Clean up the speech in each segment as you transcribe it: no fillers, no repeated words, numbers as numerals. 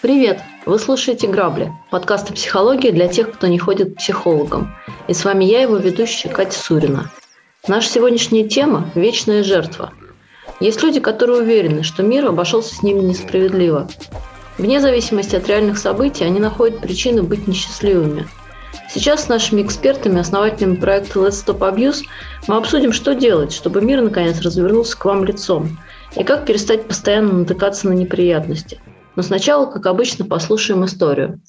Привет! Вы слушаете «Грабли» – подкаст о психологии для тех, кто не ходит к психологам. И с вами я, его ведущая Катя Сурина. Наша сегодняшняя тема – вечная жертва. Есть люди, которые уверены, что мир обошелся с ними несправедливо. Вне зависимости от реальных событий они находят причины быть несчастливыми. Сейчас с нашими экспертами, основателями проекта Let's Stop Abuse, мы обсудим, что делать, чтобы мир наконец развернулся к вам лицом, и как перестать постоянно натыкаться на неприятности. Но сначала, как обычно, послушаем историю.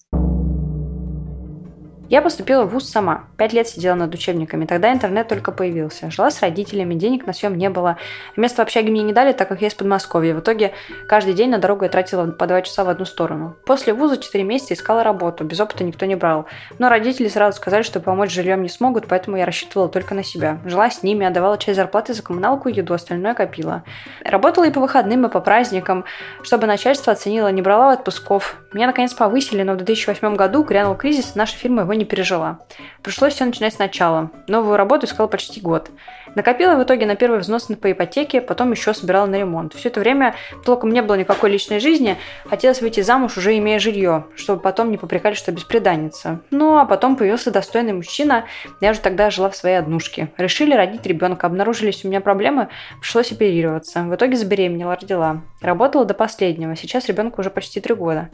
Я поступила в вуз сама. 5 лет сидела над учебниками. Тогда интернет только появился. Жила с родителями, денег на съем не было. Место в общаге мне не дали, так как я из Подмосковья. В итоге каждый день на дорогу я тратила по 2 часа в одну сторону. После вуза 4 месяца искала работу. Без опыта никто не брал. Но родители сразу сказали, что помочь с жильем не смогут, поэтому я рассчитывала только на себя. Жила с ними, отдавала часть зарплаты за коммуналку и еду, остальное копила. Работала и по выходным, и по праздникам, чтобы начальство оценило, не брала отпусков. Меня наконец повысили, но в 2008 году грянул кризис, и наша фирма его не пережила. Пришлось все начинать сначала. Новую работу искала почти год. Накопила в итоге на первый взнос по ипотеке, потом еще собирала на ремонт. Все это время толком не было никакой личной жизни, хотелось выйти замуж, уже имея жилье, чтобы потом не попрекали, что бесприданница. Ну, а потом появился достойный мужчина, я уже тогда жила в своей однушке. Решили родить ребенка, обнаружились у меня проблемы, пришлось оперироваться. В итоге забеременела, родила. Работала до последнего, сейчас ребенку уже почти 3 года.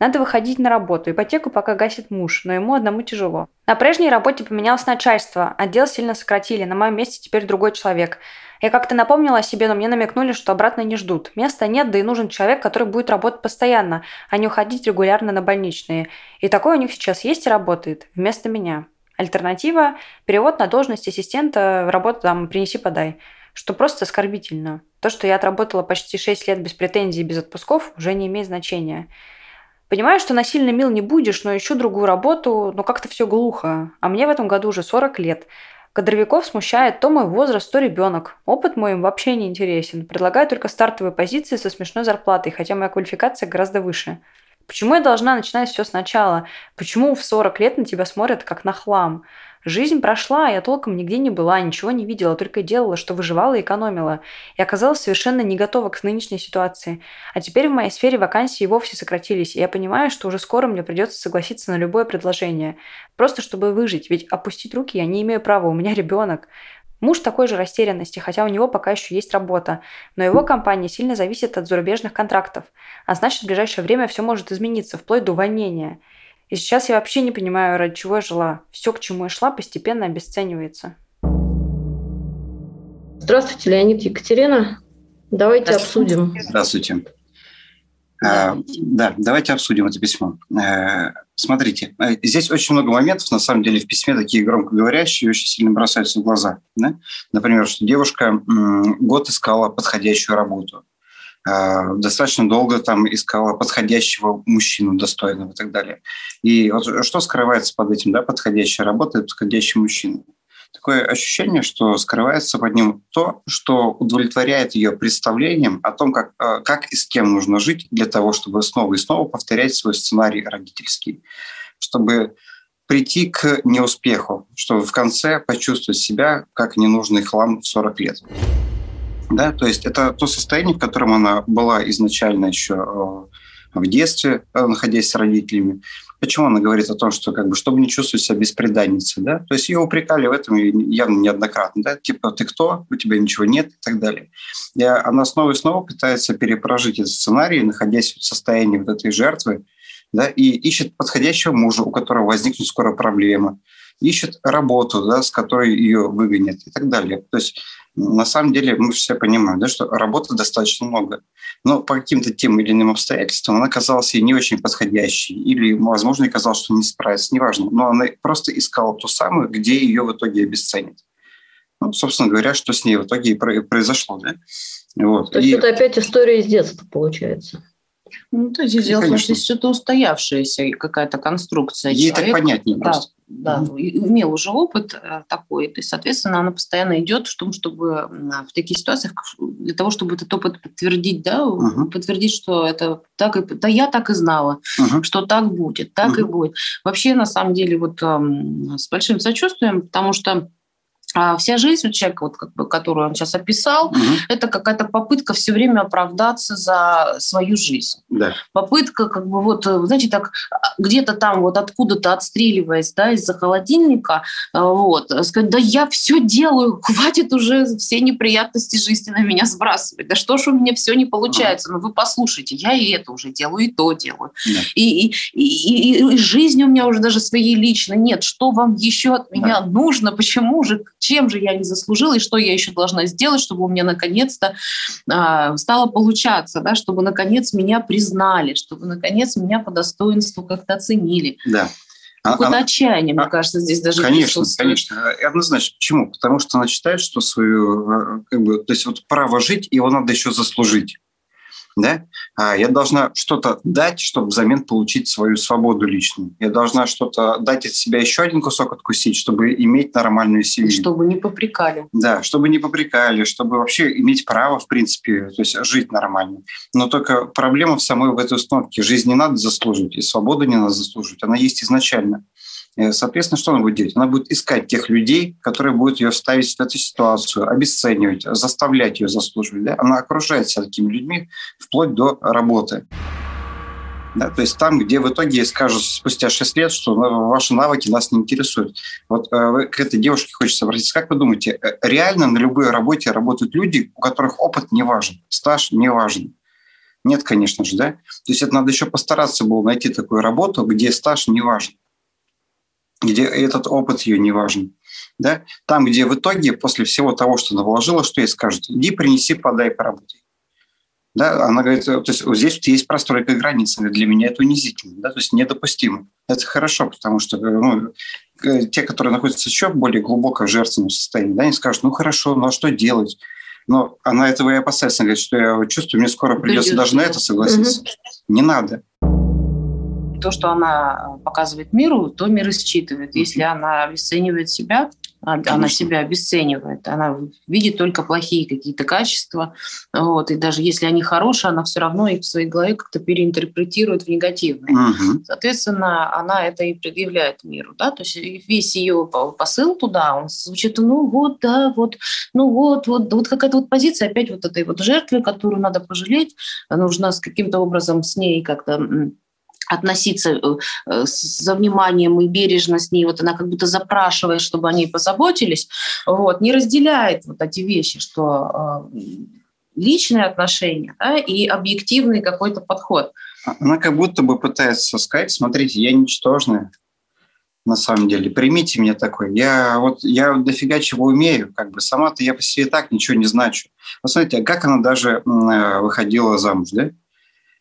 Надо выходить на работу, ипотеку пока гасит муж, но ему одному тяжело. На прежней работе поменялось начальство, отдел сильно сократили, на моем месте теперь другой человек. Я как-то напомнила о себе, но мне намекнули, что обратно не ждут. Места нет, да и нужен человек, который будет работать постоянно, а не уходить регулярно на больничные. И такой у них сейчас есть и работает, вместо меня. Альтернатива – перевод на должность ассистента, работу там «принеси-подай», что просто оскорбительно. То, что я отработала почти 6 лет без претензий и без отпусков, уже не имеет значения. Понимаю, что насильно мил не будешь, но ищу другую работу, но как-то все глухо. А мне в этом году уже 40 лет. Кадровиков смущает то мой возраст, то ребенок. Опыт мой им вообще не интересен. Предлагаю только стартовые позиции со смешной зарплатой, хотя моя квалификация гораздо выше. Почему я должна начинать все сначала? Почему в 40 лет на тебя смотрят как на хлам? Жизнь прошла, я толком нигде не была, ничего не видела, только и делала, что выживала и экономила. И оказалась совершенно не готова к нынешней ситуации. А теперь в моей сфере вакансии вовсе сократились, и я понимаю, что уже скоро мне придется согласиться на любое предложение. Просто чтобы выжить, ведь опустить руки я не имею права, у меня ребенок. Муж такой же растерянности, хотя у него пока еще есть работа, но его компания сильно зависит от зарубежных контрактов, а значит в ближайшее время все может измениться, вплоть до увольнения. И сейчас я вообще не понимаю, ради чего я жила. Все, к чему я шла, постепенно обесценивается. Здравствуйте, Леонид, Екатерина. Давайте обсудим. Здравствуйте. Да, давайте обсудим это письмо. Смотрите, здесь очень много моментов, на самом деле, в письме такие громкоговорящие, очень сильно бросаются в глаза. Да? Например, что девушка год искала подходящую работу, достаточно долго там искала подходящего мужчину достойного и так далее. И вот что скрывается под этим, да, подходящая работа и подходящий мужчина? Такое ощущение, что скрывается под ним то, что удовлетворяет ее представлениям о том, как и с кем нужно жить для того, чтобы снова и снова повторять свой сценарий родительский, чтобы прийти к неуспеху, чтобы в конце почувствовать себя как ненужный хлам в 40 лет. Да? То есть это то состояние, в котором она была изначально еще в детстве, находясь с родителями. Почему она говорит о том, что как бы, чтобы не чувствовать себя бесприданницей, да? То есть ее упрекали в этом явно неоднократно, да? Типа ты кто, у тебя ничего нет и так далее. И она снова и снова пытается перепрожить этот сценарий, находясь в состоянии вот этой жертвы, да? И ищет подходящего мужа, у которого возникнет скоро проблема, ищет работу, да, с которой ее выгонят и так далее. То есть на самом деле мы все понимаем, да, что работы достаточно много, но по каким-то тем или иным обстоятельствам она казалась ей не очень подходящей или, возможно, ей казалось, что не справится, неважно. Но она просто искала ту самую, где ее в итоге обесценят. Ну, собственно говоря, что с ней в итоге и произошло. Да? Вот. То есть это опять история из детства получается. Ну, то есть дело в том, что это устоявшаяся какая-то конструкция. Ей человек, так понятнее да, просто. да, имела уже опыт такой, то есть, соответственно, она постоянно идет, чтобы в таких ситуациях, для того, чтобы этот опыт подтвердить, да, подтвердить, что это так, и, да, я так и знала, что так будет, так и будет. Вообще, на самом деле, вот с большим сочувствием, потому что вся жизнь у человека, вот, как бы, которую он сейчас описал, это какая-то попытка все время оправдаться за свою жизнь. Да. Попытка, как бы, вот, знаете, так где-то там, вот откуда-то отстреливаясь, да, из-за холодильника, вот, сказать: да я все делаю, хватит уже все неприятности жизни на меня сбрасывать. Да что ж у меня все не получается? Ну вы послушайте, я и это уже делаю, и то делаю. Да. И жизнь у меня уже даже своей личной нет. Что вам еще от меня нужно? Почему же? Чем же я не заслужила, и что я еще должна сделать, чтобы у меня наконец-то стало получаться, да, чтобы наконец меня признали, чтобы наконец меня по достоинству как-то оценили. Да. Какое-то отчаяние, мне кажется, здесь даже присутствует. Конечно. Однозначно. Почему? Потому что она считает, что свою, как бы, то есть вот право жить, его надо еще заслужить. Да? Я должна что-то дать, чтобы взамен получить свою свободу личную. Я должна что-то дать от себя, еще один кусок откусить, чтобы иметь нормальную семью. И чтобы не попрекали. Да, чтобы не попрекали, чтобы вообще иметь право, в принципе, то есть жить нормально. Но только проблема в самой в этой установке. Жизнь не надо заслужить, и свободу не надо заслужить. Она есть изначально. Соответственно, что она будет делать? Она будет искать тех людей, которые будут ее вставить в эту ситуацию, обесценивать, заставлять ее заслуживать. Да? Она окружается такими людьми вплоть до работы. Да? То есть там, где в итоге скажут спустя 6 лет, что ваши навыки нас не интересуют. Вот к этой девушке хочется обратиться. Как вы думаете, реально на любой работе работают люди, у которых опыт не важен, стаж не важен? Нет, конечно же. Да? То есть это надо еще постараться было найти такую работу, где стаж не важен, где этот опыт ее не важен. Да? Там, где в итоге после всего того, что она вложила, что ей скажут: иди, принеси, подай, поработай. Да? Она говорит, то есть вот здесь вот есть простройка границ. Она говорит, для меня это унизительно, да? То есть недопустимо. Это хорошо, потому что те, которые находятся еще более глубоко в жертвенном состоянии, да, они скажут: ну хорошо, ну а что делать? Но она этого и опасается. Она говорит, что я чувствую, мне скоро придется даже на это согласиться. Не надо. То, что она показывает миру, то мир и считывает. Если она обесценивает себя, она себя обесценивает. Она видит только плохие какие-то качества. Вот. И даже если они хорошие, она все равно их в своей голове как-то переинтерпретирует в негативные. Соответственно, она это и предъявляет миру. Да? То есть весь ее посыл туда, он звучит: ну вот, да, вот, ну вот какая-то вот позиция опять вот этой вот жертвы, которую надо пожалеть. Нужно с каким-то образом с ней как-то относиться со вниманием и бережно с ней. Вот она как будто запрашивает, чтобы о ней позаботились. Вот. Не разделяет вот эти вещи, что личные отношения, да, и объективный какой-то подход. Она как будто бы пытается сказать: смотрите, я ничтожная на самом деле. Примите меня такой. Я дофига чего умею. Как бы сама-то я по себе так ничего не значу. Посмотрите, а как она даже выходила замуж, да?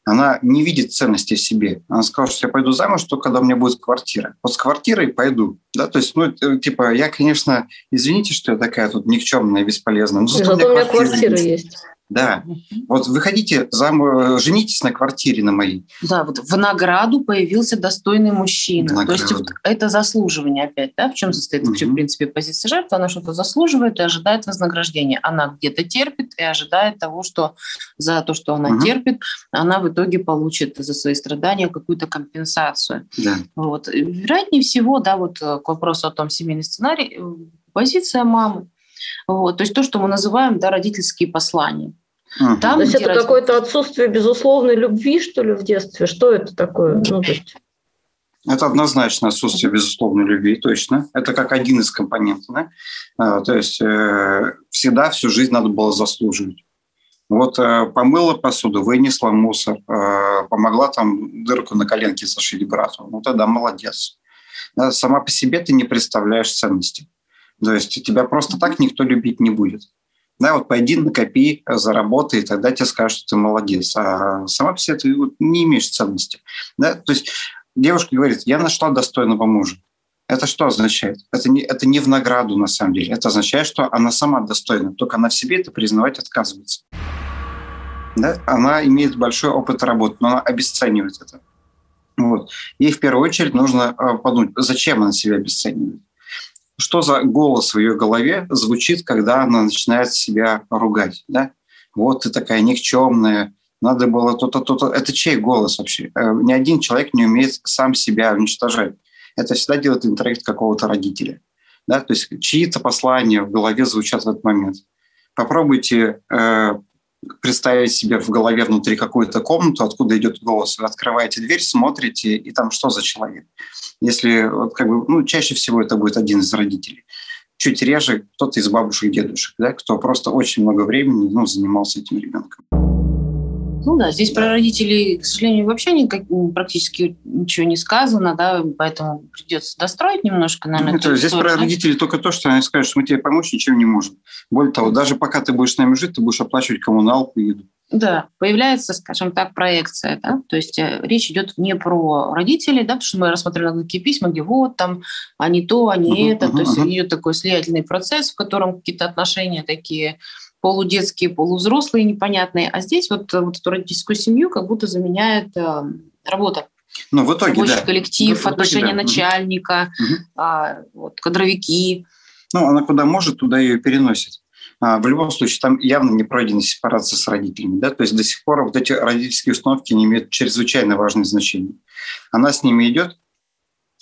Она не видит ценности в себе. Она сказала, что я пойду замуж, только когда у меня будет квартира. Вот с квартирой пойду. Да? То есть, я, конечно, извините, что я такая тут никчемная, бесполезная. Но зато у меня квартира есть. Да. Вот выходите замуж, женитесь на квартире на моей. Да, вот в награду появился достойный мужчина. То есть вот это заслуживание опять, да? В чем состоит, в принципе, позиция жертвы? Она что-то заслуживает и ожидает вознаграждения. Она где-то терпит и ожидает того, что за то, что она терпит, она в итоге получит за свои страдания какую-то компенсацию. Да. Вот. Вероятнее всего, да, вот к вопросу о том семейный сценарий, позиция мамы. Вот. То есть то, что мы называем, да, родительские послания. Там, то есть это какое-то отсутствие безусловной любви, что ли, в детстве? Что это такое? Это однозначно отсутствие безусловной любви, точно. Это как один из компонентов. Да? То есть всегда всю жизнь надо было заслуживать. Вот помыла посуду, вынесла мусор, помогла там дырку на коленке зашить брату. Ну тогда молодец. Сама по себе ты не представляешь ценности. То есть тебя просто так никто любить не будет. Да, вот пойди, накопи, заработай, и тогда тебе скажут, что ты молодец. А сама по себе ты не имеешь ценности. Да? То есть девушка говорит: я нашла достойного мужа. Это что означает? Это не в награду, на самом деле. Это означает, что она сама достойна, только она в себе это признавать отказывается. Да? Она имеет большой опыт работы, но она обесценивает это. Вот. Ей в первую очередь нужно подумать, зачем она себя обесценивает. Что за голос в ее голове звучит, когда она начинает себя ругать? Да? Вот ты такая никчемная, надо было то-то, то-то. Это чей голос вообще? Ни один человек не умеет сам себя уничтожать. Это всегда делает интроект какого-то родителя. Да? То есть чьи-то послания в голове звучат в этот момент. Попробуйте представить себе в голове внутри какую-то комнату, откуда идет голос. Вы открываете дверь, смотрите, и там что за человек? Если, чаще всего это будет один из родителей. Чуть реже кто-то из бабушек, дедушек, да, кто просто очень много времени занимался этим ребенком. Здесь про родителей, к сожалению, вообще практически ничего не сказано, да, поэтому придется достроить немножко, наверное. Здесь про родителей только то, что они скажут, что мы тебе помочь ничем не можем. Более того, даже пока ты будешь с нами жить, ты будешь оплачивать коммуналку и еду. Да, появляется, скажем так, проекция, да, то есть речь идет не про родителей, да, потому что мы рассматривали такие письма, где вот там, они то, они это, то есть идет такой слиятельный процесс, в котором какие-то отношения такие полудетские, полувзрослые, непонятные, а здесь вот эту родительскую семью как будто заменяет работа. В итоге, рабочий коллектив, в итоге, отношения начальника, кадровики. Она куда может, туда ее переносит. В любом случае, там явно не пройдена сепарация с родителями. Да? То есть до сих пор эти родительские установки не имеют чрезвычайно важное значение. Она с ними идет,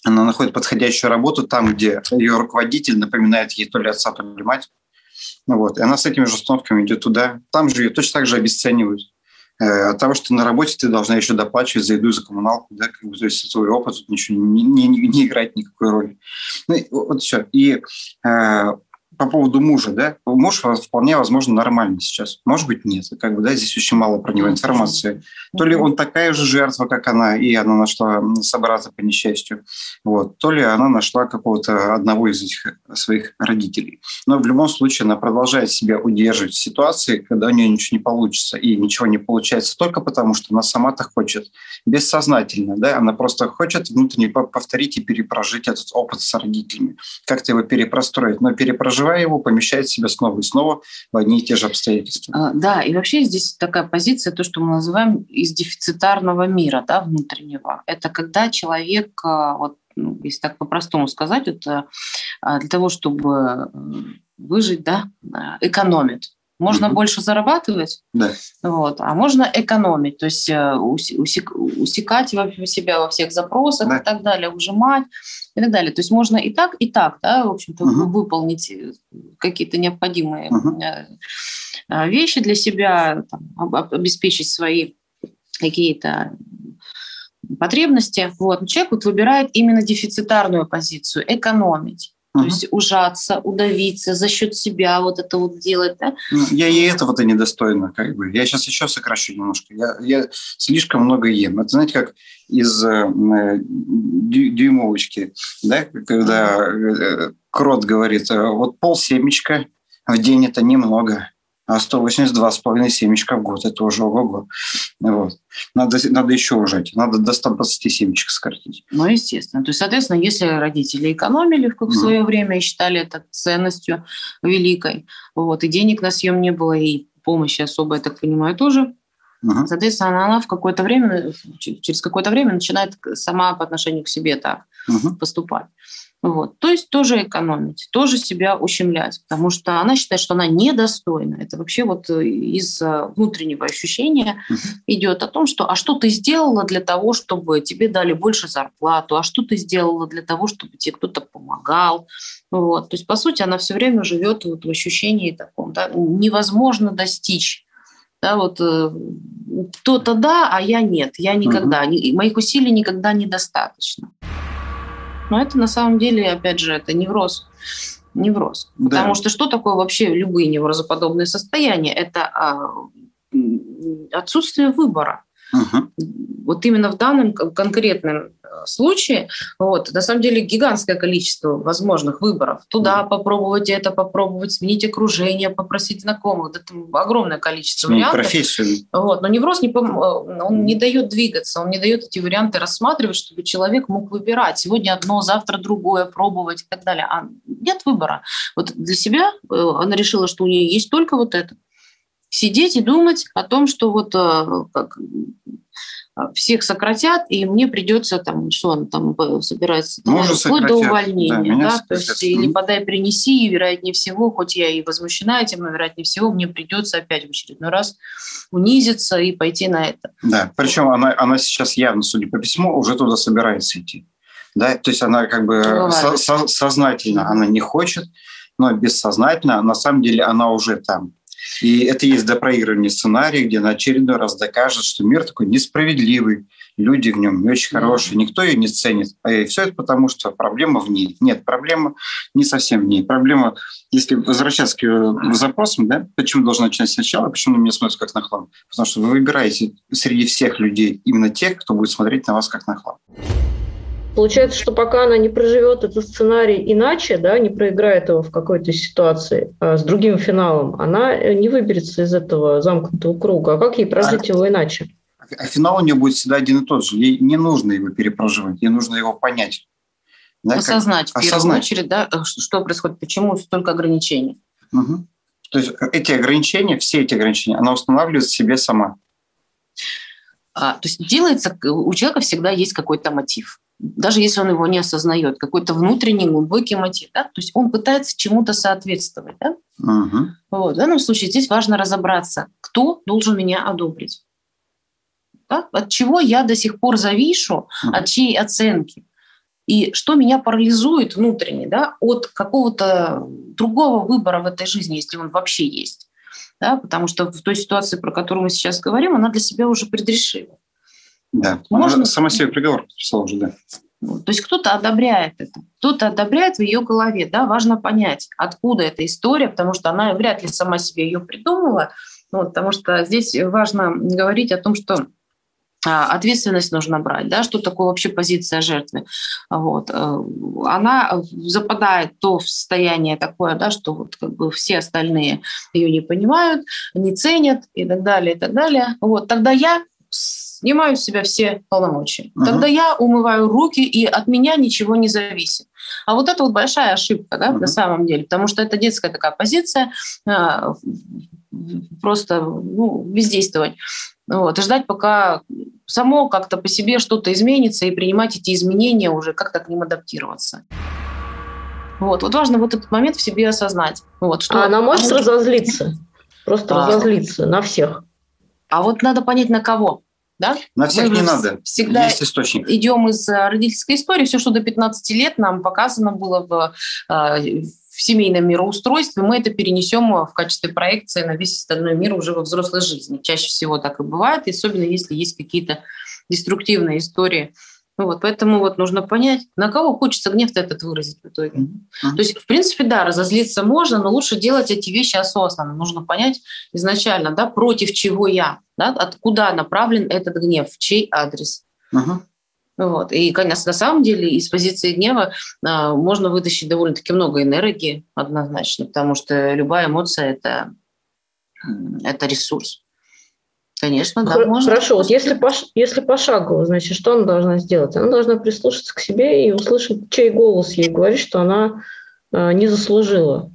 она находит подходящую работу там, где ее руководитель напоминает ей то ли отца, то ли мать. И она с этими же установками идет туда. Там же ее точно так же обесценивают. От того, что на работе ты должна еще доплачивать за еду, за коммуналку, да, то есть твой опыт тут ничего не играет никакой роли. Все. И по поводу мужа, да, муж вполне возможно нормальный сейчас. Может быть, нет. Здесь очень мало про него информации. То ли он такая же жертва, как она, и она нашла собрата по несчастью, то ли она нашла какого-то одного из этих своих родителей. Но в любом случае она продолжает себя удерживать в ситуации, когда у нее ничего не получится. И ничего не получается только потому, что она сама-то хочет. Бессознательно, да, она просто хочет внутренне повторить и перепрожить этот опыт с родителями. Как-то его перепростроить. Но перепроживать его, помещает себя снова и снова в одни и те же обстоятельства. Да, и вообще здесь такая позиция, то, что мы называем из дефицитарного мира, да, внутреннего. Это когда человек, если так по-простому сказать, для того, чтобы выжить, да, экономит. Можно больше зарабатывать, да. А можно экономить, то есть усекать себя во всех запросах, да, и так далее, ужимать и так далее. То есть можно и так, да, в общем-то, выполнить какие-то необходимые вещи для себя, там, обеспечить свои какие-то потребности. Человек выбирает именно дефицитарную позицию, экономить. То есть ужаться, удавиться, за счет себя делать. Да? Я и этого-то недостойна. Я сейчас еще сокращу немножко. Я слишком много ем. Это, знаете, как из дюймовочки, да? Когда крот говорит, полсемечка в день – это немного, а 182,5 семечка в год – это уже ого-го. Надо еще ужать, надо до 120 семечек сократить. Естественно. То есть, соответственно, если родители экономили в свое время и считали это ценностью великой, и денег на съем не было, и помощи особо, я так понимаю, тоже, соответственно, она в какое-то время, через какое-то время начинает сама по отношению к себе так поступать. То есть тоже экономить, тоже себя ущемлять, потому что она считает, что она недостойна. Это вообще из внутреннего ощущения идет о том, что «а что ты сделала для того, чтобы тебе дали больше зарплату? А что ты сделала для того, чтобы тебе кто-то помогал?» То есть, по сути, она все время живет в ощущении таком, да, невозможно достичь. Да, кто-то да, а я нет, я никогда, моих усилий никогда недостаточно. Но это на самом деле, опять же, это невроз. Невроз. Да. Потому что что такое вообще любые неврозоподобные состояния? Это отсутствие выбора. Именно в данном конкретном случае на самом деле гигантское количество возможных выборов. Туда попробовать, это попробовать, сменить окружение, попросить знакомых. Да, там огромное количество вариантов. Профессию. Но невроз он не дает двигаться, он не дает эти варианты рассматривать, чтобы человек мог выбирать. Сегодня одно, завтра другое, пробовать и так далее. А нет выбора. Для себя она решила, что у нее есть только это. Сидеть и думать о том, что всех сократят, и мне придется, там, что он там собирается, вплоть до увольнения. Да, то есть, или подай, принеси, и, вероятнее всего, хоть я и возмущена этим, но, вероятнее всего, мне придется опять в очередной раз унизиться и пойти на это. Да, причем она сейчас явно, судя по письму, уже туда собирается идти. Да? То есть она как бы сознательно она не хочет, но бессознательно, на самом деле, она уже там. И это есть допроигрывание сценария, где она очередной раз докажет, что мир такой несправедливый, люди в нем не очень хорошие, никто ее не ценит. И все это потому, что проблема в ней. Нет, проблема не совсем в ней. Проблема, если возвращаться к запросам, да, почему должна начинать сначала, почему на меня смотрят как на хлам? Потому что вы выбираете среди всех людей именно тех, кто будет смотреть на вас как на хлам. Получается, что пока она не проживет этот сценарий иначе, да, не проиграет его в какой-то ситуации с другим финалом, она не выберется из этого замкнутого круга. А как ей прожить его иначе? А финал у нее будет всегда один и тот же. Ей не нужно его перепроживать, ей нужно его понять. Да, осознать, как? В первую очередь, да, что происходит, почему столько ограничений. Угу. То есть эти ограничения, все эти ограничения, она устанавливает в себе сама. То есть делается, у человека всегда есть какой-то мотив. Даже если он его не осознает, какой-то внутренний глубокий мотив, да? То есть он пытается чему-то соответствовать. Да? Угу. Вот. В данном случае здесь важно разобраться, кто должен меня одобрить. Да? От чего я до сих пор завишу, от чьей оценки. И что меня парализует внутренне, да? От какого-то другого выбора в этой жизни, если он вообще есть. Да? Потому что в той ситуации, про которую мы сейчас говорим, она для себя уже предрешила. Да, можно сама себе приговор подписала уже, да. То есть кто-то одобряет это, кто-то одобряет в ее голове, да, важно понять, откуда эта история, потому что она вряд ли сама себе ее придумала, вот, потому что здесь важно говорить о том, что ответственность нужно брать, да, что такое вообще позиция жертвы. Вот. Она западает то в состояние такое, да, что вот как бы все остальные ее не понимают, не ценят и так далее, и так далее. Вот. Тогда я снимаю с себя все полномочия. Тогда я умываю руки, и от меня ничего не зависит. А вот это вот большая ошибка, да, на самом деле, потому что это детская такая позиция, просто бездействовать. Вот, и ждать, пока само как-то по себе что-то изменится, и принимать эти изменения уже, как-то к ним адаптироваться. Вот, вот важно вот этот момент в себе осознать. Вот, что она может разозлиться, просто разозлиться на всех. А вот надо понять, на кого. Да? На всех не надо. Всегда есть источник. Идем из родительской истории. Все, что до 15 лет нам показано было в семейном мироустройстве, мы это перенесем в качестве проекции на весь остальной мир уже во взрослой жизни. Чаще всего так и бывает, особенно если есть какие-то деструктивные истории. Вот, поэтому вот нужно понять, на кого хочется гнев-то этот выразить в итоге. То есть, в принципе, да, разозлиться можно, но лучше делать эти вещи осознанно. Нужно понять изначально, да, против чего я, да, откуда направлен этот гнев, в чей адрес. Вот. И, конечно, на самом деле из позиции гнева можно вытащить довольно-таки много энергии однозначно, потому что любая эмоция – это ресурс. Конечно, да, можно. Хорошо, вот если пошагово, значит, что она должна сделать? Она должна прислушаться к себе и услышать, чей голос ей говорит, что она не заслужила.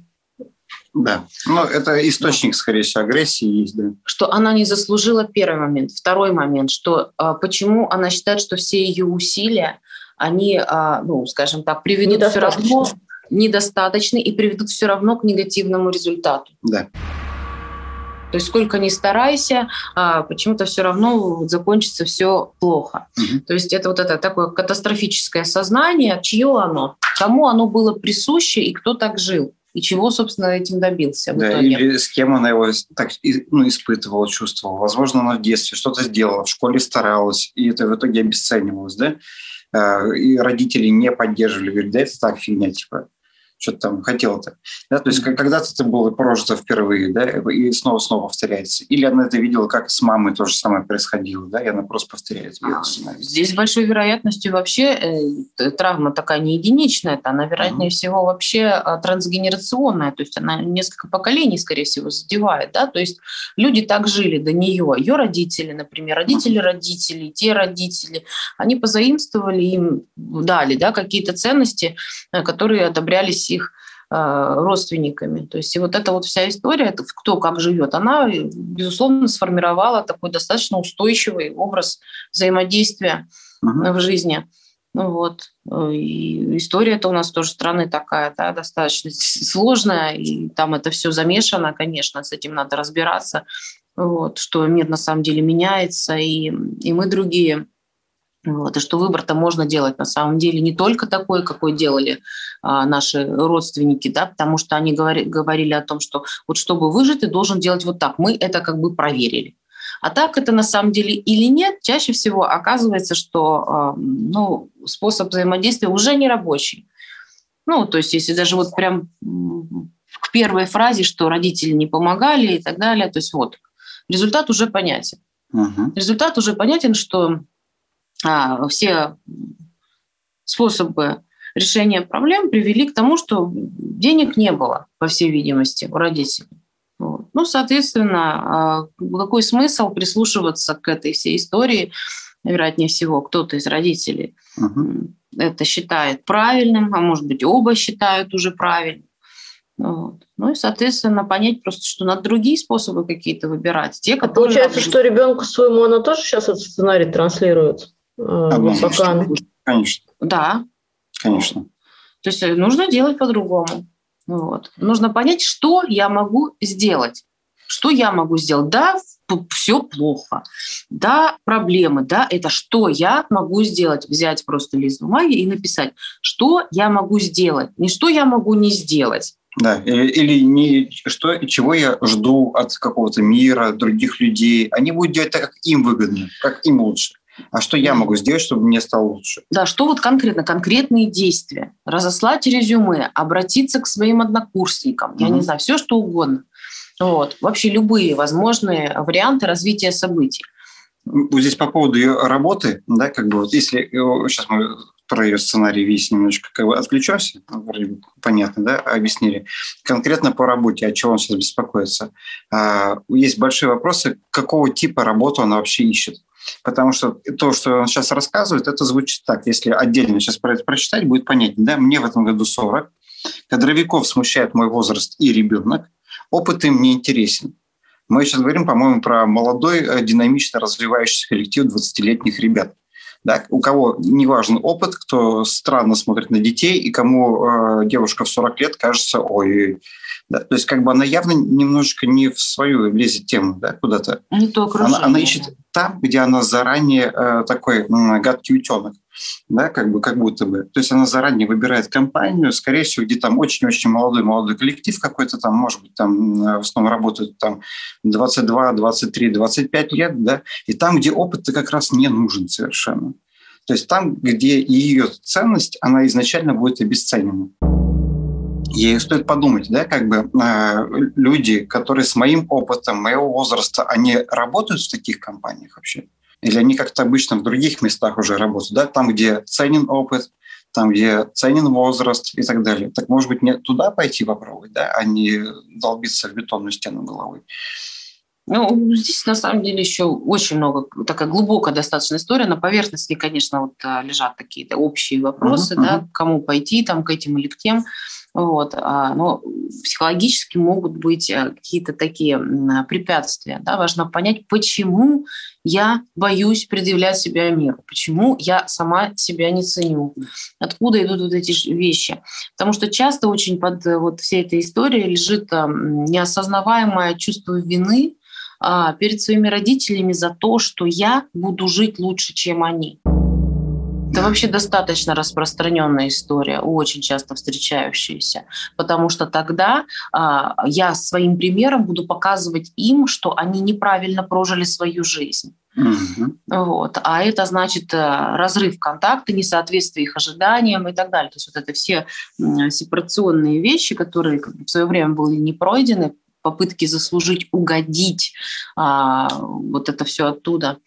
Да, ну это источник, скорее всего, агрессии есть, да. Что она не заслужила, первый момент. Второй момент, что почему она считает, что все ее усилия, они, ну, скажем так, приведут все равно недостаточны и приведут все равно к негативному результату. Да. То есть сколько ни старайся, почему-то все равно закончится все плохо. То есть это вот это такое катастрофическое сознание, чье оно, кому оно было присуще и кто так жил, и чего, собственно, этим добился. Да, или с кем она его так, ну, испытывала, чувствовала. Возможно, она в детстве что-то сделала, в школе старалась, и это в итоге обесценивалось, да? И родители не поддерживали, говорят, да это так, фигня, типа. Что-то там хотела-то. Да? То есть когда-то это было прожито впервые, да, и снова-снова повторяется. Или она это видела, как с мамой то же самое происходило, да, и она просто повторяет. Здесь с большой вероятностью вообще травма такая не единичная, она, вероятнее всего, вообще трансгенерационная, то есть она несколько поколений, скорее всего, задевает. Да? То есть люди так жили до нее, ее родители, например, родители родителей, те родители, они позаимствовали, им дали, да, какие-то ценности, которые одобрялись их родственниками. То есть и вот эта вот вся история, это кто как живет, она, безусловно, сформировала такой достаточно устойчивый образ взаимодействия в жизни. Вот. И история-то у нас тоже страны такая, да, достаточно сложная, и там это все замешано, конечно, с этим надо разбираться, вот, что мир на самом деле меняется, и мы другие. Вот, и что выбор-то можно делать на самом деле не только такой, какой делали наши родственники, да, потому что они говорили о том, что вот чтобы выжить, ты должен делать вот так. Мы это как бы проверили. А так это на самом деле или нет, чаще всего оказывается, что способ взаимодействия уже не рабочий. Ну, то есть если даже вот прям к первой фразе, что родители не помогали и так далее, то есть вот результат уже понятен. Угу. Результат уже понятен, что все способы решения проблем привели к тому, что денег не было, по всей видимости, у родителей. Вот. Ну, соответственно, какой смысл прислушиваться к этой всей истории? Вероятнее всего, кто-то из родителей это считает правильным, а может быть, оба считают уже правильным. Вот. Ну и, соответственно, понять просто, что надо другие способы какие-то выбирать. Те, которые получается, что ребенку своему она тоже сейчас этот сценарий транслирует? Конечно. Да. Конечно. То есть нужно делать по-другому. Вот. Нужно понять, что я могу сделать. Что я могу сделать? Да, все плохо. Да, проблемы. Да, это что я могу сделать? Взять просто лист бумаги и написать, что я могу сделать. Не что я могу не сделать. Да, или не что, чего я жду от какого-то мира, других людей. Они будут делать так, как им выгодно, как им лучше. А что я могу сделать, чтобы мне стало лучше? Да, что вот конкретно? Конкретные действия. Разослать резюме, обратиться к своим однокурсникам. Я не знаю, все что угодно. Вот. Вообще любые возможные варианты развития событий. Здесь по поводу ее работы, да, как бы вот если сейчас мы про ее сценарий весь немножко как бы отключемся, вроде бы понятно, да, объяснили. Конкретно по работе, о чем он сейчас беспокоится. Есть большие вопросы, какого типа работу она вообще ищет. Потому что то, что он сейчас рассказывает, это звучит так. Если отдельно сейчас про это прочитать, будет понятнее. Да? Мне в этом году 40. Кадровиков смущает мой возраст и ребенок. Опыт им не интересен. Мы сейчас говорим, по-моему, про молодой, динамично развивающийся коллектив 20-летних ребят. Да, у кого неважен опыт, кто странно смотрит на детей, и кому девушка в 40 лет кажется ой-ой-ой. Да, то есть как бы она явно немножечко не в свою лезет тему, да, куда-то. Не то окружение. Она ищет там, где она заранее такой гадкий утенок, да, как будто бы. То есть она заранее выбирает компанию, скорее всего, где там очень-очень молодой коллектив какой-то, там, может быть, там в основном работают там 22, 23, 25 лет, да, и там, где опыт-то как раз не нужен совершенно. То есть там, где ее ценность, она изначально будет обесценена. Ей стоит подумать, да, как бы люди, которые с моим опытом, моего возраста, они работают в таких компаниях вообще? Или они как-то обычно в других местах уже работают, да, там, где ценен опыт, там, где ценен возраст и так далее. Так, может быть, мне туда пойти попробовать, да, а не долбиться в бетонную стену головой? Ну, здесь, на самом деле, еще очень много, такая глубокая достаточно история. На поверхности, конечно, вот лежат такие общие вопросы, да, кому пойти, там, к этим или к тем. Вот, но психологически могут быть какие-то такие препятствия. Да? Важно понять, почему я боюсь предъявлять себя миру, почему я сама себя не ценю, откуда идут вот эти вещи. Потому что часто очень под вот всей этой историей лежит неосознаваемое чувство вины перед своими родителями за то, что я буду жить лучше, чем они. Это вообще достаточно распространенная история, очень часто встречающаяся, потому что тогда я своим примером буду показывать им, что они неправильно прожили свою жизнь. Вот. А это значит разрыв контакта, несоответствие их ожиданиям и так далее. То есть вот это все сепарационные вещи, которые в свое время были не пройдены, попытки заслужить, угодить, вот это все оттуда.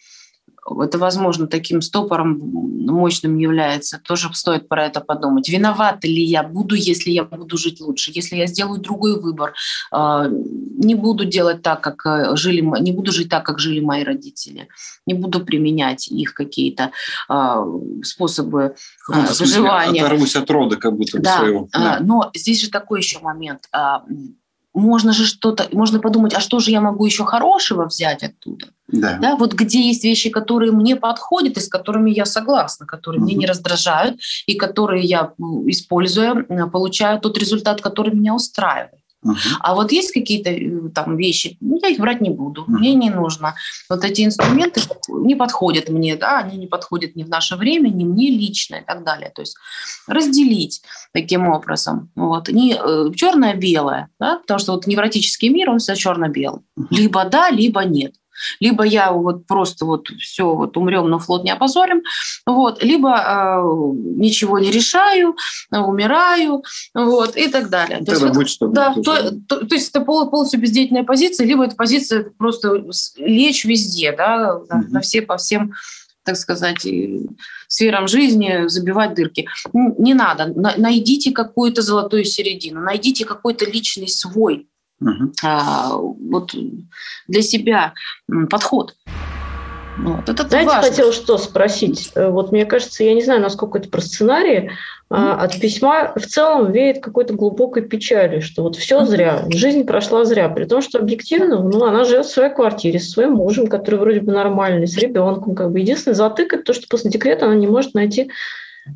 это, возможно, таким стопором мощным является, тоже стоит про это подумать. Виновата ли я буду, если я буду жить лучше, если я сделаю другой выбор, не буду делать так, как жили, не буду жить так, как жили мои родители, не буду применять их какие-то способы выживания. Оторвусь от рода как будто бы своего. Да. Но здесь же такой еще момент. Можно же что-то, можно подумать, а что же я могу еще хорошего взять оттуда? Да. Да, вот где есть вещи, которые мне подходят и с которыми я согласна, которые меня не раздражают и которые я, используя, получаю тот результат, который меня устраивает. А вот есть какие-то там вещи, я их брать не буду, мне не нужно. Вот эти инструменты не подходят мне, да, они не подходят ни в наше время, ни мне лично и так далее. То есть разделить таким образом. Вот. Черное-белое, да, потому что вот невротический мир, он всегда черно-белый. Либо да, либо нет. Либо я вот просто вот все вот умрем, но флот не опозорим, вот, либо ничего не решаю, умираю, вот, и так далее. То есть, то есть это полностью бездеятельная позиция, либо это позиция просто лечь везде, да, на все, по всем, так сказать, сферам жизни, забивать дырки. Не надо. Найдите какую-то золотую середину, найдите какой-то личный свой вот для себя подход. Вот, это знаете, важно. Хотела что спросить. Вот мне кажется, я не знаю, насколько это про сценарии, от письма в целом веет какой-то глубокой печали, что вот все зря, жизнь прошла зря, при том, что объективно, ну, она живет в своей квартире, со своим мужем, который вроде бы нормальный, с ребенком, как бы единственное затык это то, что после декрета она не может найти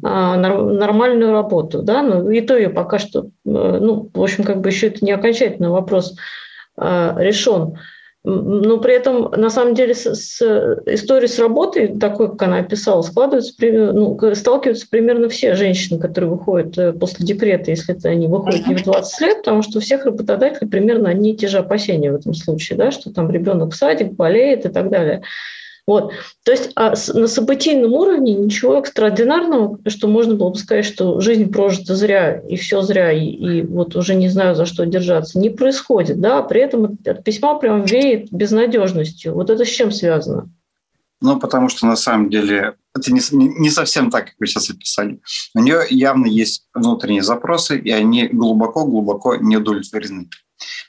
нормальную работу, да, ну и то ее пока что, ну, в общем, как бы еще это не окончательный вопрос решен, но при этом, на самом деле, история с работой, такой, как она описала, складываются, ну, сталкиваются примерно все женщины, которые выходят после декрета, если это они выходят не в 20 лет, потому что у всех работодателей примерно одни и те же опасения в этом случае, да, что там ребенок в садик, болеет и так далее. Вот. То есть на событийном уровне ничего экстраординарного, что можно было бы сказать, что жизнь прожита зря, и все зря, и вот уже не знаю, за что держаться, не происходит. Да? При этом от письма прям веет безнадежностью. Вот это с чем связано? Ну, потому что на самом деле это не совсем так, как вы сейчас описали. У нее явно есть внутренние запросы, и они глубоко-глубоко не удовлетворены.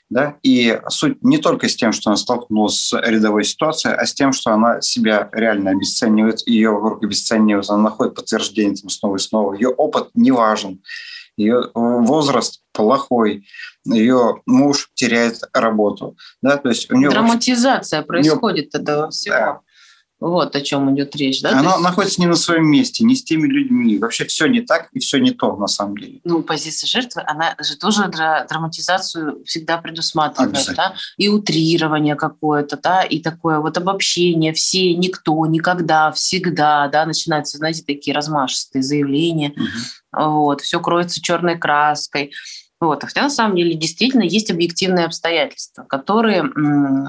Да? И суть не только с тем, что она столкнулась с рядовой ситуацией, а с тем, что она себя реально обесценивает, ее вокруг обесценивает, она находит подтверждение там снова и снова. Ее опыт не важен, ее возраст плохой, ее муж теряет работу. Да? То есть у нее драматизация происходит этого всего. Да. Вот о чем идет речь. Да? Она находится не на своем месте, не с теми людьми. Вообще все не так и все не то на самом деле. Ну, позиция жертвы, она же тоже драматизацию всегда предусматривает. Да? И утрирование какое-то, да? И такое вот обобщение. Все, никто, никогда, всегда. Да? Начинаются, знаете, такие размашистые заявления. Вот. Все кроется черной краской. Вот. Хотя на самом деле действительно есть объективные обстоятельства, которые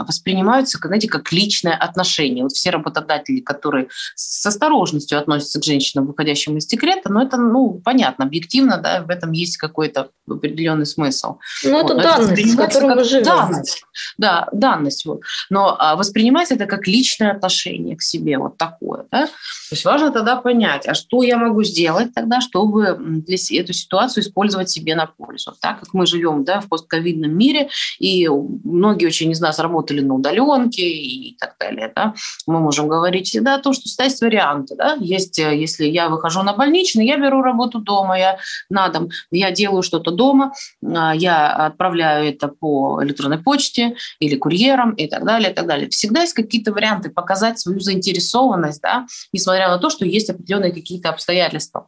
воспринимаются, знаете, как личное отношение. Вот все работодатели, которые с осторожностью относятся к женщинам, выходящим из декрета, но это, ну, понятно, объективно, да, в этом есть какой-то определенный смысл. Ну, вот. Это данность, в которой мы живем. Данность, да, данность. Вот. Но воспринимать это как личное отношение к себе, вот такое. Да? То есть важно тогда понять, а что я могу сделать тогда, чтобы для эту ситуацию использовать себе на пользу. Так как мы живем, да, в постковидном мире, и многие очень из нас работали на удаленке и так далее, да, мы можем говорить всегда о том, что есть варианты. Да? Есть, если я выхожу на больничный, я беру работу дома, я на дом, я делаю что-то дома, я отправляю это по электронной почте или курьером и так далее, и так далее. Всегда есть какие-то варианты показать свою заинтересованность, да, несмотря на то, что есть определенные какие-то обстоятельства.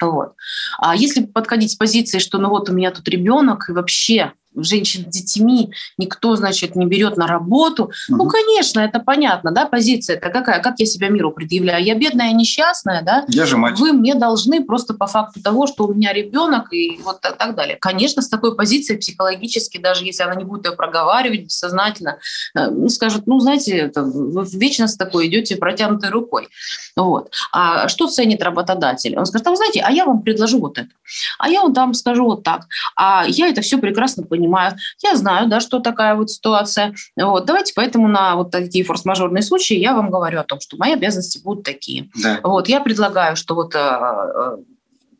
Вот. А если подходить с позиции, что ну вот у меня тут ребенок, и вообще женщин с детьми никто, значит, не берет на работу, ну, конечно, это понятно, да, позиция-то какая, как я себя миру предъявляю, я бедная, несчастная, да, я же мать. Вы мне должны просто по факту того, что у меня ребенок и вот так далее. Конечно, с такой позиции психологически, даже если она не будет ее проговаривать бессознательно, скажут, ну, знаете, это, вы вечно с такой идете протянутой рукой. Вот. А что ценит работодатель? Он скажет, а вы знаете, а я вам предложу вот это, а я вам там скажу вот так, а я это все прекрасно понимаю. понимаю, я знаю, да, что такая вот ситуация. Вот, давайте поэтому на вот такие форс-мажорные случаи я вам говорю о том, что мои обязанности будут такие. Да. Вот, я предлагаю, что вот...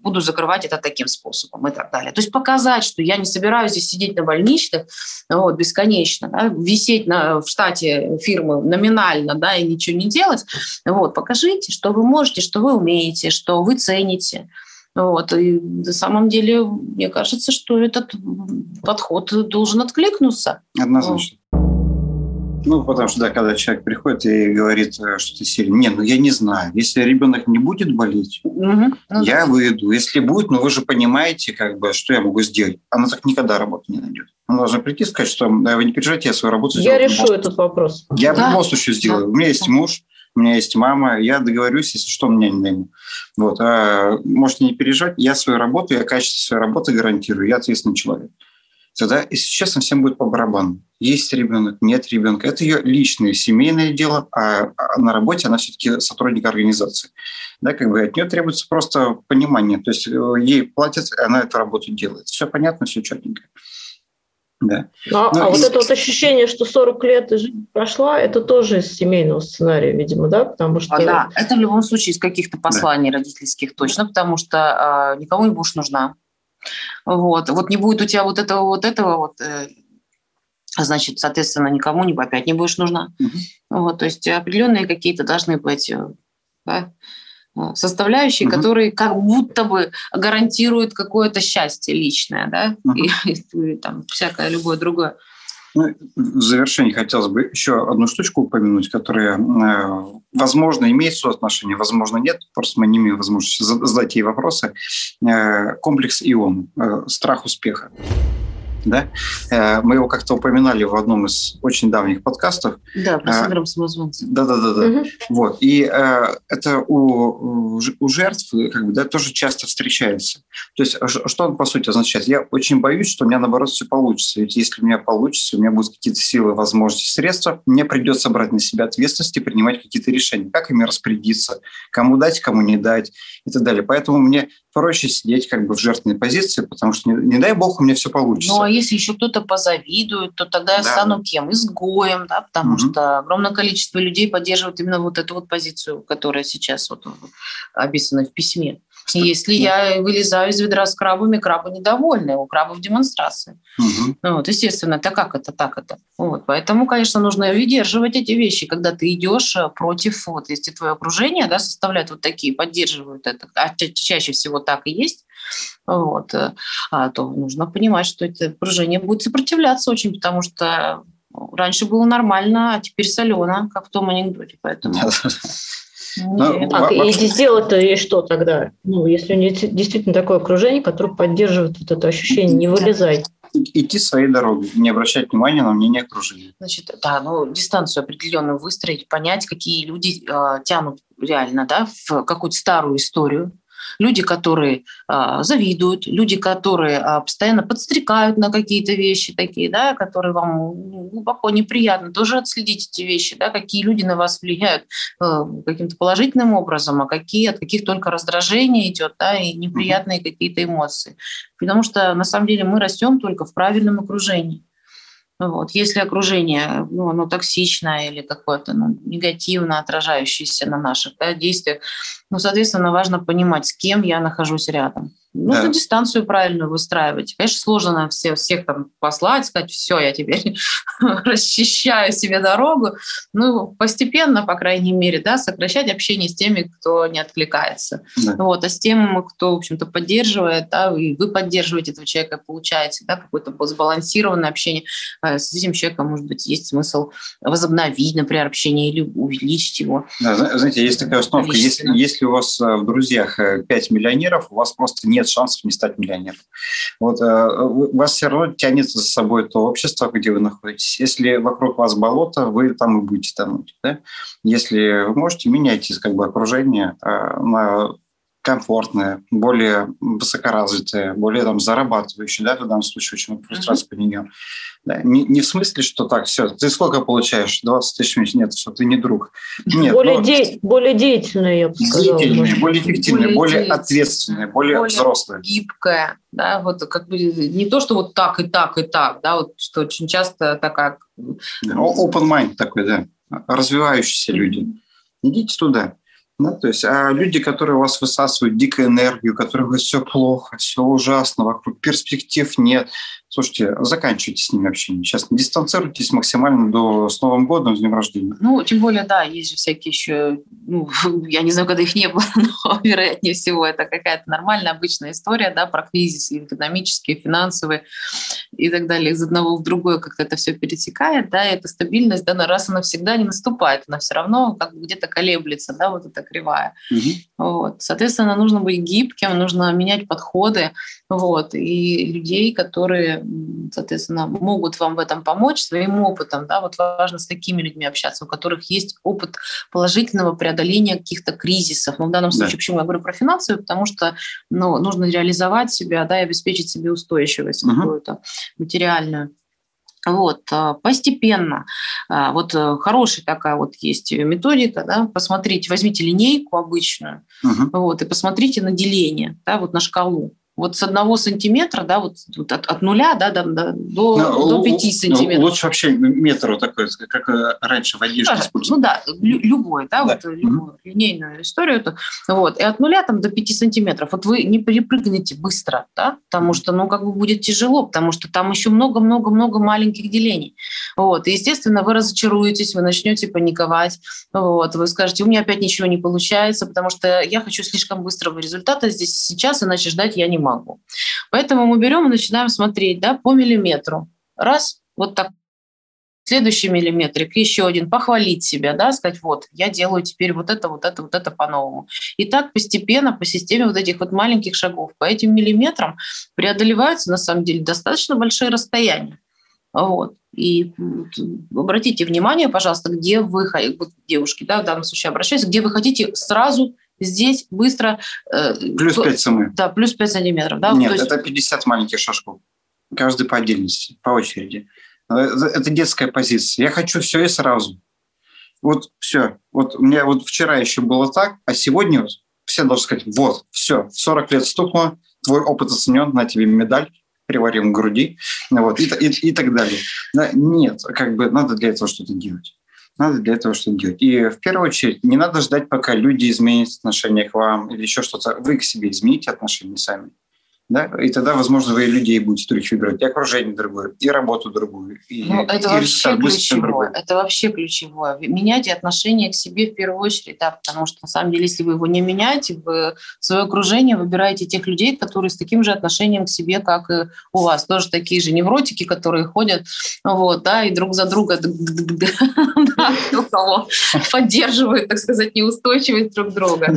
буду закрывать это таким способом и так далее. То есть показать, что я не собираюсь здесь сидеть на больничных вот, бесконечно, да, висеть в штате фирмы номинально, да, и ничего не делать. Вот, покажите, что вы можете, что вы умеете, что вы цените. Вот, и на самом деле, мне кажется, что этот подход должен откликнуться. Однозначно. Ну, потому что, да, когда человек приходит и говорит, что ты сильный. Не, ну я не знаю. Если ребенок не будет болеть, я выйду. Если будет, ну вы же понимаете, как бы, что я могу сделать. Она так никогда работу не найдет. Она должна прийти и сказать, что да, вы не переживайте, я свою работу сделаю. Я решу этот вопрос. Я в любом случае сделаю. Да. У меня есть муж, у меня есть мама. Я договорюсь, если что, меня не наймут. Вот. А, можете не переживать. Я свою работу, я качество своей работы гарантирую. Я ответственный человек. Тогда, если честно, всем будет по барабану. Есть ребенок, нет ребенка. Это ее личное, семейное дело, а на работе она все-таки сотрудник организации. Да, как бы от нее требуется просто понимание. То есть ей платят, она эту работу делает. Все понятно, все четненько. Да. А вот это вот ощущение, что 40 лет жизнь прошла, это тоже из семейного сценария, видимо, да? Потому что... Да, это в любом случае из каких-то посланий родительских точно, потому что никому не будешь нужна. Вот. Вот не будет у тебя вот этого, значит, соответственно, никому не опять не будешь нужна. Вот, то есть определенные какие-то должны быть составляющие, которые как будто бы гарантируют какое-то счастье личное, да, и там всякое любое другое. Ну, в завершении хотелось бы еще одну штучку упомянуть, которая, возможно, имеет соотношение, возможно, нет. Просто мы не имеем возможности задать ей вопросы. Комплекс Ионы, страх успеха. Да? Мы его как-то упоминали в одном из очень давних подкастов. Да, про синдром самозванца. Да. Вот. И это у жертв как бы, да, тоже часто встречается. То есть что он по сути означает? Я очень боюсь, что у меня наоборот все получится. Ведь если у меня получится, у меня будут какие-то силы, возможности, средства, мне придется брать на себя ответственность и принимать какие-то решения. Как ими распорядиться, кому дать, кому не дать и так далее. Поэтому мне проще сидеть как бы в жертвенной позиции, потому что не дай бог у меня все получится. Ну а если еще кто-то позавидует, то тогда я стану кем? Изгоем, да, потому что огромное количество людей поддерживает именно вот эту вот позицию, которая сейчас вот описана в письме. Если я вылезаю из ведра с крабами, крабы недовольны, у крабов демонстрации. Вот, естественно, это как это, так это. Вот, поэтому, конечно, нужно выдерживать эти вещи, когда ты идешь против, вот, если твое окружение, да, составляет вот такие, поддерживают это, а чаще всего так и есть, вот, то нужно понимать, что это окружение будет сопротивляться очень, потому что раньше было нормально, а теперь солено, как в том анекдоте, поэтому... И сделать-то ей что тогда? Ну, если у нее действительно такое окружение, которое поддерживает вот это ощущение «не вылезай». Идти своей дорогой, не обращать внимания на мнение окружения. Значит, да, ну, дистанцию определенную выстроить, понять, какие люди тянут реально, да, в какую-то старую историю. Люди, которые завидуют, люди, которые постоянно подстрекают на какие-то вещи такие, да, которые вам глубоко неприятны, тоже отследить эти вещи, да, какие люди на вас влияют каким-то положительным образом, а какие, от каких только раздражений идет, да, и неприятные какие-то эмоции. Потому что на самом деле мы растем только в правильном окружении. Вот. Если окружение, ну, оно токсичное или какое-то, ну, негативно отражающееся на наших, да, действиях, ну, соответственно, важно понимать, с кем я нахожусь рядом. Нужно дистанцию правильную выстраивать. Конечно, сложно нам всех там послать, сказать, все, я теперь расчищаю себе дорогу. Ну, постепенно, по крайней мере, да, сокращать общение с теми, кто не откликается. Да. Вот, а с тем, кто, в общем-то, поддерживает, да, и вы поддерживаете этого человека, получаете, да, какое-то сбалансированное общение. С этим человеком, может быть, есть смысл возобновить, например, общение или увеличить его. Да, знаете, есть такая установка, если у вас в друзьях 5 миллионеров, у вас просто нет шансов не стать миллионером. Вот, вас все равно тянет за собой то общество, где вы находитесь. Если вокруг вас болото, вы там и будете тонуть. Да? Если вы можете, меняйте как бы, окружение на комфортные, более высокоразвитые, более там зарабатывающие, да, в данном случае очень много фрустрации по нее. Да, не в смысле, что так, все, ты сколько получаешь? 20 тысяч в месяц? Нет, что ты не друг. Нет, более деятельные, я бы сказала. Более эффективные, более ответственные, более взрослые. Гибкая, да, вот как бы не то, что вот так и так и так, да, вот что очень часто такая... Да, open mind такой, да, развивающиеся люди. Идите туда. Да, то есть, а люди, которые у вас высасывают дикую энергию, которые говорят, все плохо, все ужасно, вокруг перспектив нет. Слушайте, заканчивайте с ними общение. Сейчас дистанцируйтесь максимально с Новым годом, с днем рождения. Ну, тем более, да, есть же всякие еще, ну, я не знаю, когда их не было, но, вероятнее всего, это какая-то нормальная, обычная история, да, про кризис экономические, финансовые и так далее. Из одного в другое как-то это все перетекает, да, и эта стабильность, да, раз она всегда не наступает, она все равно как бы где-то колеблется, да, вот эта кривая. Вот. Соответственно, нужно быть гибким, нужно менять подходы, вот, и людей, которые, соответственно, могут вам в этом помочь своим опытом, да, вот важно с такими людьми общаться, у которых есть опыт положительного преодоления каких-то кризисов. Но в данном случае, почему я говорю про финансовые, потому что, ну, нужно реализовать себя, да, и обеспечить себе устойчивость какую-то материальную. Вот, постепенно. Вот хорошая такая вот есть методика, да, посмотрите, возьмите линейку обычную, вот, и посмотрите на деление, да, вот на шкалу. Вот с 1 сантиметра, да, вот от 0, да, до 5 сантиметров. Лучше вообще метр вот такой, как раньше в одежде использовали. Ну да, любой, да, да. Вот любую линейную историю. Вот, и от 0 там, до 5 сантиметров. Вот вы не перепрыгнете быстро, да, потому что, ну, как бы будет тяжело, потому что там еще много-много-много маленьких делений. Вот, и, естественно, вы разочаруетесь, вы начнете паниковать, вот, вы скажете, у меня опять ничего не получается, потому что я хочу слишком быстрого результата здесь сейчас, иначе ждать я не могу. Поэтому мы берем и начинаем смотреть, да, по миллиметру. Раз, вот так. Следующий миллиметрик, еще один, похвалить себя, да, сказать, вот, я делаю теперь вот это, вот это, вот это по-новому. И так постепенно по системе вот этих вот маленьких шагов по этим миллиметрам преодолеваются, на самом деле, достаточно большие расстояния. Вот. И обратите внимание, пожалуйста, где вы, девушки, да, в данном случае обращаюсь, где вы хотите сразу здесь быстро... Плюс 5 см. Да, плюс 5 сантиметров. Да? Нет, то есть... это 50 маленьких шажков. Каждый по отдельности, по очереди. Это детская позиция. Я хочу все и сразу. Вот все. Вот у меня вот вчера еще было так, а сегодня все должны сказать, вот, все, 40 лет стукнуло, твой опыт оценен, на тебе медаль, приварим к груди, вот, и так далее. Да? Нет, как бы надо для этого что-то делать. Надо для этого что-то делать. И в первую очередь не надо ждать, пока люди изменят отношение к вам или еще что-то. Вы к себе измените отношения сами. Да? И тогда, возможно, вы и людей будете других выбирать, и окружение другое, и работу другую. И, ну, это вообще ключевое. Это вообще ключевое. Меняйте отношение к себе в первую очередь, да, потому что, на самом деле, если вы его не меняете, вы свое окружение выбираете тех людей, которые с таким же отношением к себе, как и у вас. Тоже такие же невротики, которые ходят, вот, да, и друг за друга поддерживают, так сказать, неустойчивость друг друга.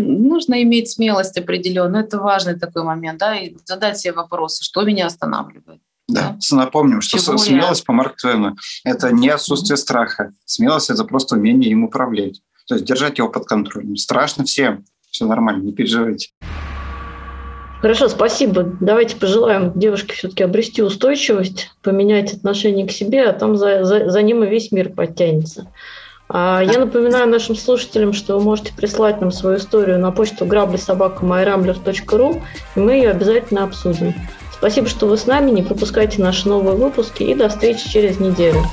Нужно иметь смелость определенную. Это важный такой момент, да, и задать себе вопросы, что меня останавливает. Да, да? Напомним, что смелость по Марку Твену – это не отсутствие страха. Смелость – это просто умение им управлять. То есть держать его под контролем. Страшно всем, все нормально, не переживайте. Хорошо, спасибо. Давайте пожелаем девушке все-таки обрести устойчивость, поменять отношение к себе, а там за ним и весь мир подтянется. Я напоминаю нашим слушателям, что вы можете прислать нам свою историю на почту grabli@myrambler.ru, и мы ее обязательно обсудим. Спасибо, что вы с нами, не пропускайте наши новые выпуски, и до встречи через неделю.